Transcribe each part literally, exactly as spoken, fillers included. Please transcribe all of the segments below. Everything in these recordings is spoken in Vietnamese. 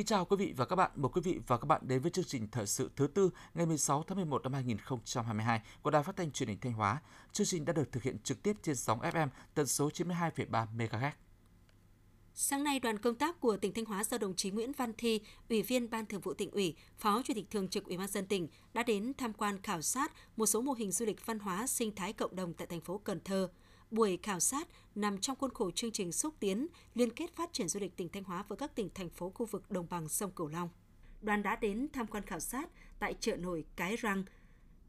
Kính chào quý vị và các bạn, mời quý vị và các bạn đến với chương trình thời sự thứ tư ngày mười sáu tháng mười một năm hai nghìn không trăm hai mươi hai của Đài Phát thanh Truyền hình Thanh Hóa. Chương trình đã được thực hiện trực tiếp trên sóng ép em tần số chín mươi hai phẩy ba mê ga héc. Sáng nay, đoàn công tác của tỉnh Thanh Hóa do đồng chí Nguyễn Văn Thi, Ủy viên Ban Thường vụ Tỉnh ủy, Phó Chủ tịch Thường trực Ủy ban nhân dân tỉnh đã đến tham quan khảo sát một số mô hình du lịch văn hóa sinh thái cộng đồng tại thành phố Cần Thơ. Buổi khảo sát nằm trong khuôn khổ chương trình xúc tiến, liên kết phát triển du lịch tỉnh Thanh Hóa với các tỉnh, thành phố, khu vực đồng bằng sông Cửu Long. Đoàn đã đến tham quan khảo sát tại chợ nổi Cái Răng,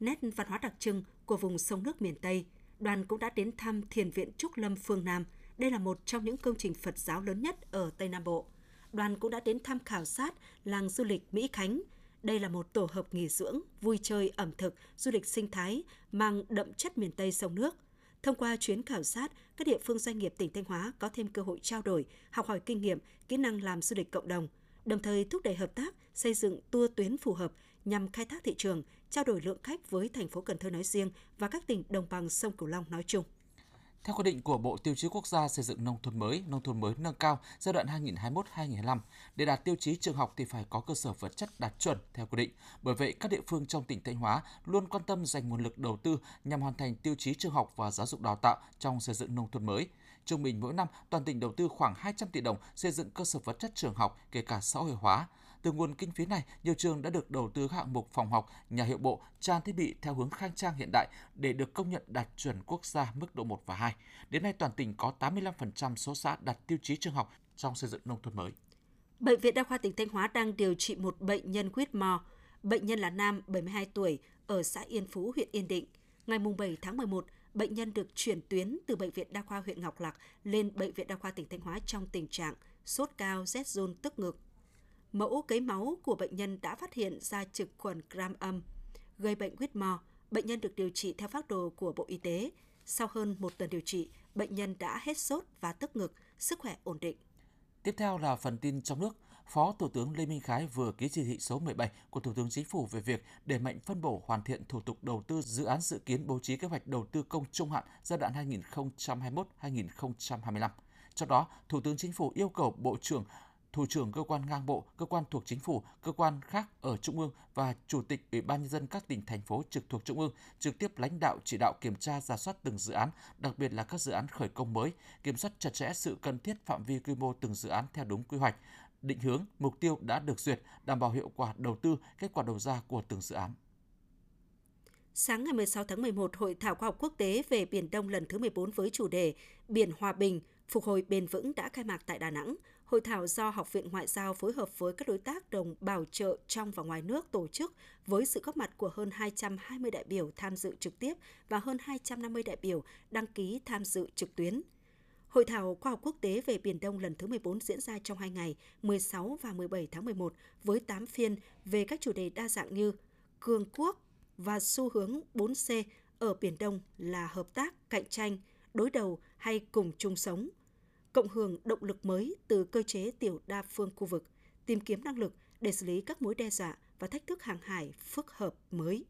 nét văn hóa đặc trưng của vùng sông nước miền Tây. Đoàn cũng đã đến thăm Thiền viện Trúc Lâm Phương Nam. Đây là một trong những công trình Phật giáo lớn nhất ở Tây Nam Bộ. Đoàn cũng đã đến thăm khảo sát làng du lịch Mỹ Khánh. Đây là một tổ hợp nghỉ dưỡng, vui chơi, ẩm thực, du lịch sinh thái mang đậm chất miền Tây sông nước. Thông qua chuyến khảo sát, các địa phương doanh nghiệp tỉnh Thanh Hóa có thêm cơ hội trao đổi, học hỏi kinh nghiệm, kỹ năng làm du lịch cộng đồng, đồng thời thúc đẩy hợp tác, xây dựng tour tuyến phù hợp nhằm khai thác thị trường, trao đổi lượng khách với thành phố Cần Thơ nói riêng và các tỉnh đồng bằng sông Cửu Long nói chung. Theo quy định của Bộ Tiêu chí Quốc gia xây dựng nông thôn mới, nông thôn mới nâng cao giai đoạn hai nghìn không trăm hai mươi mốt đến hai nghìn không trăm hai mươi lăm, để đạt tiêu chí trường học thì phải có cơ sở vật chất đạt chuẩn theo quy định. Bởi vậy, các địa phương trong tỉnh Thanh Hóa luôn quan tâm dành nguồn lực đầu tư nhằm hoàn thành tiêu chí trường học và giáo dục đào tạo trong xây dựng nông thôn mới. Trung bình mỗi năm, toàn tỉnh đầu tư khoảng hai trăm tỷ đồng xây dựng cơ sở vật chất trường học, kể cả xã hội hóa. Từ nguồn kinh phí này, nhiều trường đã được đầu tư các hạng mục phòng học, nhà hiệu bộ, trang thiết bị theo hướng khang trang hiện đại để được công nhận đạt chuẩn quốc gia mức độ một và hai. Đến nay, toàn tỉnh có tám mươi lăm phần trăm số xã đạt tiêu chí trường học trong xây dựng nông thôn mới. Bệnh viện Đa khoa tỉnh Thanh Hóa đang điều trị một bệnh nhân Whitmore. Bệnh nhân là nam, bảy mươi hai tuổi, ở xã Yên Phú, huyện Yên Định. Ngày mùng bảy tháng mười một, bệnh nhân được chuyển tuyến từ Bệnh viện Đa khoa huyện Ngọc Lặc lên Bệnh viện Đa khoa tỉnh Thanh Hóa trong tình trạng sốt cao, rét run, tức ngực. Mẫu cấy máu của bệnh nhân đã phát hiện ra trực khuẩn gram âm gây bệnh Whitmore. Bệnh nhân được điều trị theo phác đồ của Bộ Y tế. Sau hơn một tuần điều trị, bệnh nhân đã hết sốt và tức ngực, sức khỏe ổn định. Tiếp theo là phần tin trong nước. Phó Thủ tướng Lê Minh Khái vừa ký chỉ thị số mười bảy của Thủ tướng Chính phủ về việc đẩy mạnh phân bổ hoàn thiện thủ tục đầu tư dự án dự kiến bố trí kế hoạch đầu tư công trung hạn giai đoạn hai nghìn không trăm hai mươi mốt đến hai nghìn không trăm hai mươi lăm. Trong đó, Thủ tướng Chính phủ yêu cầu Bộ trưởng, Thủ trưởng cơ quan ngang bộ, cơ quan thuộc Chính phủ, cơ quan khác ở Trung ương và Chủ tịch Ủy ban nhân dân các tỉnh, thành phố trực thuộc Trung ương trực tiếp lãnh đạo chỉ đạo kiểm tra rà soát từng dự án, đặc biệt là các dự án khởi công mới, kiểm soát chặt chẽ sự cần thiết phạm vi quy mô từng dự án theo đúng quy hoạch, định hướng, mục tiêu đã được duyệt, đảm bảo hiệu quả đầu tư, kết quả đầu ra của từng dự án. Sáng ngày mười sáu tháng mười một, Hội thảo khoa học quốc tế về Biển Đông lần thứ mười bốn với chủ đề Biển Hòa Bình, Phục hồi bền vững đã khai mạc tại Đà Nẵng. Hội thảo do Học viện Ngoại giao phối hợp với các đối tác đồng bảo trợ trong và ngoài nước tổ chức với sự góp mặt của hơn hai trăm hai mươi đại biểu tham dự trực tiếp và hơn hai trăm năm mươi đại biểu đăng ký tham dự trực tuyến. Hội thảo khoa học quốc tế về Biển Đông lần thứ mười bốn diễn ra trong hai ngày, mười sáu và mười bảy tháng mười một, với tám phiên về các chủ đề đa dạng như cường quốc và xu hướng bốn xê ở Biển Đông là hợp tác, cạnh tranh, đối đầu hay cùng chung sống, cộng hưởng động lực mới từ cơ chế tiểu đa phương khu vực, tìm kiếm năng lực để xử lý các mối đe dọa và thách thức hàng hải phức hợp mới.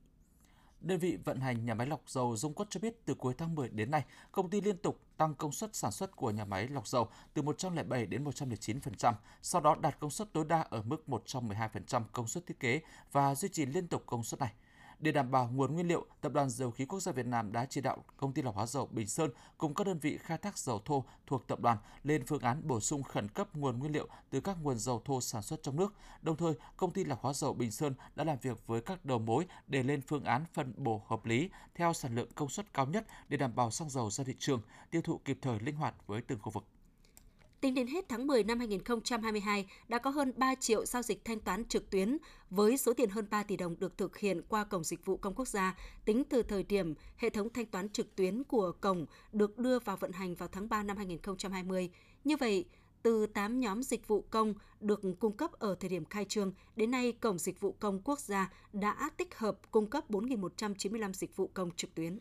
Đơn vị vận hành nhà máy lọc dầu Dung Quất cho biết từ cuối tháng mười đến nay, công ty liên tục tăng công suất sản xuất của nhà máy lọc dầu từ một trăm lẻ bảy đến một trăm lẻ chín phần trăm, sau đó đạt công suất tối đa ở mức một trăm mười hai phần trăm công suất thiết kế và duy trì liên tục công suất này. Để đảm bảo nguồn nguyên liệu, Tập đoàn Dầu khí Quốc gia Việt Nam đã chỉ đạo công ty lọc hóa dầu Bình Sơn cùng các đơn vị khai thác dầu thô thuộc tập đoàn lên phương án bổ sung khẩn cấp nguồn nguyên liệu từ các nguồn dầu thô sản xuất trong nước. Đồng thời, công ty lọc hóa dầu Bình Sơn đã làm việc với các đầu mối để lên phương án phân bổ hợp lý theo sản lượng công suất cao nhất để đảm bảo xăng dầu ra thị trường, tiêu thụ kịp thời linh hoạt với từng khu vực. Tính đến hết tháng mười năm hai nghìn không trăm hai mươi hai, đã có hơn ba triệu giao dịch thanh toán trực tuyến với số tiền hơn ba tỷ đồng được thực hiện qua Cổng Dịch vụ Công Quốc gia. Tính từ thời điểm hệ thống thanh toán trực tuyến của Cổng được đưa vào vận hành vào tháng ba năm hai nghìn không trăm hai mươi. Như vậy, từ tám nhóm dịch vụ công được cung cấp ở thời điểm khai trương, đến nay Cổng Dịch vụ Công Quốc gia đã tích hợp cung cấp bốn nghìn một trăm chín mươi lăm dịch vụ công trực tuyến.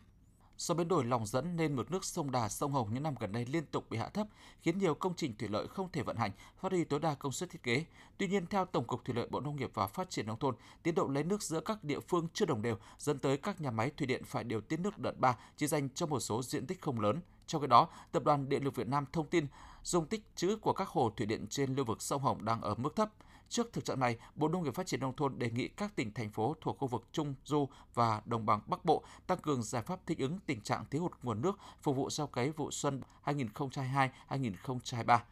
Do biến đổi lòng dẫn nên mực nước sông Đà, sông Hồng những năm gần đây liên tục bị hạ thấp, khiến nhiều công trình thủy lợi không thể vận hành, phát huy tối đa công suất thiết kế. Tuy nhiên, theo Tổng cục Thủy lợi, Bộ Nông nghiệp và Phát triển Nông thôn, tiến độ lấy nước giữa các địa phương chưa đồng đều, dẫn tới các nhà máy thủy điện phải điều tiết nước đợt ba chỉ dành cho một số diện tích không lớn. Trong khi đó, Tập đoàn Điện lực Việt Nam thông tin dung tích trữ của các hồ thủy điện trên lưu vực sông Hồng đang ở mức thấp. Trước thực trạng này, Bộ Nông nghiệp Phát triển Nông thôn đề nghị các tỉnh, thành phố thuộc khu vực Trung Du và Đồng bằng Bắc Bộ tăng cường giải pháp thích ứng tình trạng thiếu hụt nguồn nước phục vụ gieo cấy vụ xuân hai nghìn không trăm hai mươi hai đến hai nghìn không trăm hai mươi ba.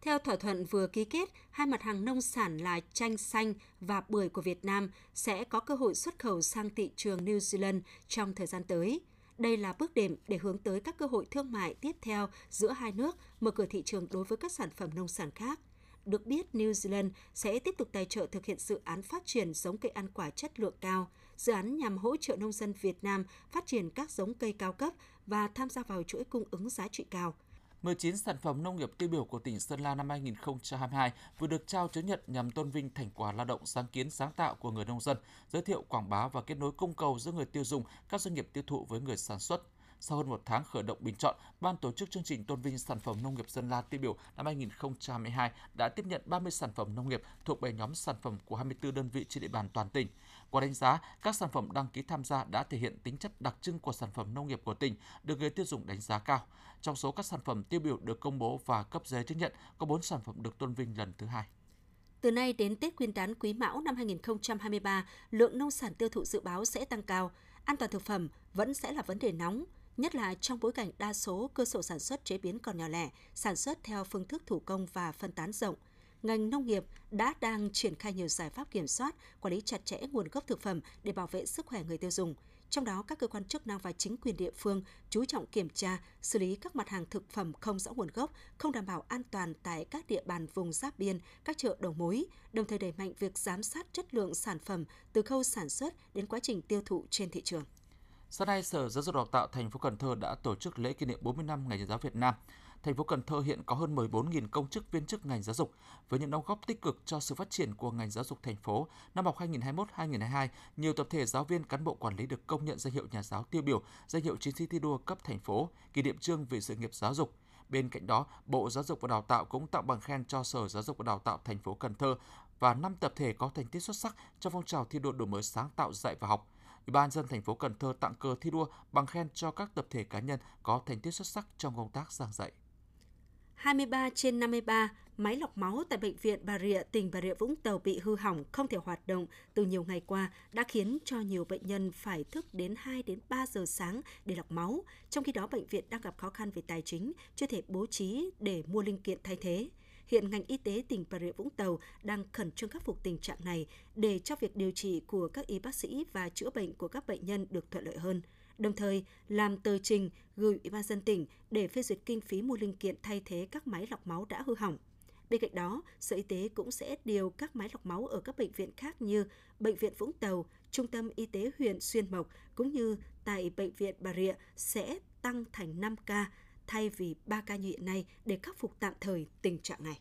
Theo thỏa thuận vừa ký kết, hai mặt hàng nông sản là chanh xanh và bưởi của Việt Nam sẽ có cơ hội xuất khẩu sang thị trường New Zealand trong thời gian tới. Đây là bước đệm để hướng tới các cơ hội thương mại tiếp theo giữa hai nước, mở cửa thị trường đối với các sản phẩm nông sản khác. Được biết, New Zealand sẽ tiếp tục tài trợ thực hiện dự án phát triển giống cây ăn quả chất lượng cao. Dự án nhằm hỗ trợ nông dân Việt Nam phát triển các giống cây cao cấp và tham gia vào chuỗi cung ứng giá trị cao. mười chín sản phẩm nông nghiệp tiêu biểu của tỉnh Sơn La năm hai nghìn không trăm hai mươi hai vừa được trao chứng nhận nhằm tôn vinh thành quả lao động, sáng kiến, sáng tạo của người nông dân, giới thiệu, quảng bá và kết nối cung cầu giữa người tiêu dùng, các doanh nghiệp tiêu thụ với người sản xuất. Sau hơn một tháng khởi động bình chọn, ban tổ chức chương trình tôn vinh sản phẩm nông nghiệp Sơn La tiêu biểu năm hai nghìn không trăm hai mươi hai đã tiếp nhận ba mươi sản phẩm nông nghiệp thuộc bảy nhóm sản phẩm của hai mươi tư đơn vị trên địa bàn toàn tỉnh. Qua đánh giá, các sản phẩm đăng ký tham gia đã thể hiện tính chất đặc trưng của sản phẩm nông nghiệp của tỉnh, được người tiêu dùng đánh giá cao. Trong số các sản phẩm tiêu biểu được công bố và cấp giấy chứng nhận, có bốn sản phẩm được tôn vinh lần thứ hai. Từ nay đến Tết Nguyên đán Quý Mão năm hai nghìn không trăm hai mươi ba, lượng nông sản tiêu thụ dự báo sẽ tăng cao. An toàn thực phẩm vẫn sẽ là vấn đề nóng, nhất là trong bối cảnh đa số cơ sở sản xuất chế biến còn nhỏ lẻ, sản xuất theo phương thức thủ công và phân tán rộng. Ngành nông nghiệp đã đang triển khai nhiều giải pháp kiểm soát, quản lý chặt chẽ nguồn gốc thực phẩm để bảo vệ sức khỏe người tiêu dùng. Trong đó, các cơ quan chức năng và chính quyền địa phương chú trọng kiểm tra, xử lý các mặt hàng thực phẩm không rõ nguồn gốc, không đảm bảo an toàn tại các địa bàn vùng giáp biên, các chợ đầu mối, đồng thời đẩy mạnh việc giám sát chất lượng sản phẩm từ khâu sản xuất đến quá trình tiêu thụ trên thị trường. Sáng nay, Sở Giáo dục Đào tạo thành phố Cần Thơ đã tổ chức lễ kỷ niệm bốn mươi năm Ngày Nhà giáo Việt Nam. Thành phố Cần Thơ hiện có hơn mười bốn nghìn công chức viên chức ngành giáo dục. Với những đóng góp tích cực cho sự phát triển của ngành giáo dục thành phố, năm học hai nghìn không trăm hai mươi mốt đến hai nghìn không trăm hai mươi hai, nhiều tập thể giáo viên, cán bộ quản lý được công nhận danh hiệu nhà giáo tiêu biểu, danh hiệu chiến sĩ thi đua cấp thành phố, kỷ niệm chương vì sự nghiệp giáo dục. Bên cạnh đó, Bộ Giáo dục và Đào tạo cũng tặng bằng khen cho Sở Giáo dục và Đào tạo thành phố Cần Thơ và năm tập thể có thành tích xuất sắc trong phong trào thi đua đổi mới sáng tạo dạy và học. Ủy ban nhân dân thành phố Cần Thơ tặng cờ thi đua, bằng khen cho các tập thể cá nhân có thành tích xuất sắc trong công tác giảng dạy. hai mươi ba trên năm mươi ba máy lọc máu tại bệnh viện Bà Rịa, tỉnh Bà Rịa, Vũng Tàu bị hư hỏng, không thể hoạt động từ nhiều ngày qua đã khiến cho nhiều bệnh nhân phải thức đến hai đến ba giờ sáng để lọc máu. Trong khi đó, bệnh viện đang gặp khó khăn về tài chính, chưa thể bố trí để mua linh kiện thay thế. Hiện ngành y tế tỉnh Bà Rịa Vũng Tàu đang khẩn trương khắc phục tình trạng này để cho việc điều trị của các y bác sĩ và chữa bệnh của các bệnh nhân được thuận lợi hơn. Đồng thời, làm tờ trình gửi Ủy ban nhân dân tỉnh để phê duyệt kinh phí mua linh kiện thay thế các máy lọc máu đã hư hỏng. Bên cạnh đó, Sở Y tế cũng sẽ điều các máy lọc máu ở các bệnh viện khác như Bệnh viện Vũng Tàu, Trung tâm Y tế huyện Xuyên Mộc cũng như tại Bệnh viện Bà Rịa sẽ tăng thành năm ca thay vì ba ca như hiện nay để khắc phục tạm thời tình trạng này.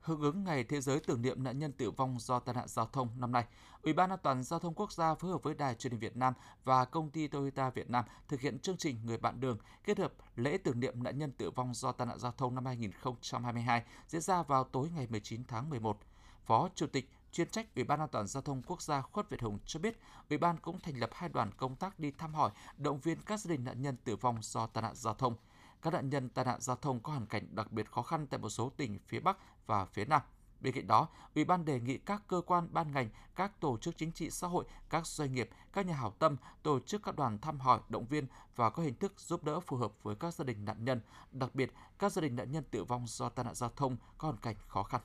Hưởng ứng Ngày Thế giới tưởng niệm nạn nhân tử vong do tai nạn giao thông năm nay, Ủy ban An toàn Giao thông Quốc gia phối hợp với Đài Truyền hình Việt Nam và Công ty Toyota Việt Nam thực hiện chương trình Người bạn đường kết hợp lễ tưởng niệm nạn nhân tử vong do tai nạn giao thông năm hai nghìn không trăm hai mươi hai diễn ra vào tối ngày mười chín tháng mười một. Phó Chủ tịch chuyên trách Ủy ban An toàn Giao thông Quốc gia Khuất Việt Hùng cho biết, Ủy ban cũng thành lập hai đoàn công tác đi thăm hỏi, động viên các gia đình nạn nhân tử vong do tai nạn giao thông. Các nạn nhân tai nạn giao thông có hoàn cảnh đặc biệt khó khăn tại một số tỉnh phía Bắc và phía Nam. Bên cạnh đó, Ủy ban đề nghị các cơ quan, ban ngành, các tổ chức chính trị xã hội, các doanh nghiệp, các nhà hảo tâm tổ chức các đoàn thăm hỏi, động viên và có hình thức giúp đỡ phù hợp với các gia đình nạn nhân, đặc biệt các gia đình nạn nhân tử vong do tai nạn giao thông có hoàn cảnh khó khăn.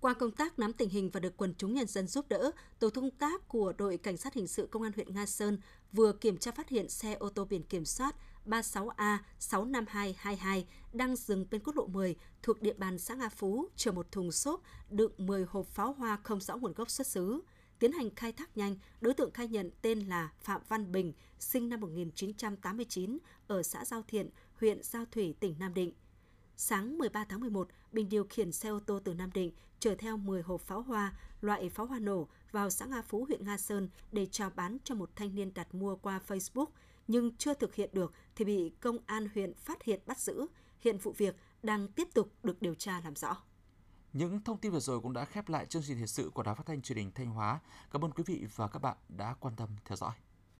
Qua công tác nắm tình hình và được quần chúng nhân dân giúp đỡ, tổ công tác của đội cảnh sát hình sự công an huyện Nga Sơn vừa kiểm tra phát hiện xe ô tô biển kiểm soát ba mươi sáu A sáu năm hai hai hai đang dừng bên quốc lộ mười thuộc địa bàn xã Nga Phú chở một thùng xốp đựng mười hộp pháo hoa không rõ nguồn gốc xuất xứ. Tiến hành khai thác nhanh, đối tượng khai nhận tên là Phạm Văn Bình, sinh năm một nghìn chín trăm tám mươi chín ở xã Giao Thiện, huyện Giao Thủy, tỉnh Nam Định. Sáng mười ba tháng mười một, Bình điều khiển xe ô tô từ Nam Định chở theo mười hộp pháo hoa, loại pháo hoa nổ vào xã Nga Phú, huyện Nga Sơn để chào bán cho một thanh niên đặt mua qua Facebook, nhưng chưa thực hiện được thì bị công an huyện phát hiện bắt giữ. Hiện vụ việc đang tiếp tục được điều tra làm rõ. Những thông tin vừa rồi cũng đã khép lại chương trình thời sự của Đài Phát thanh Truyền hình Thanh Hóa. Cảm ơn quý vị và các bạn đã quan tâm theo dõi.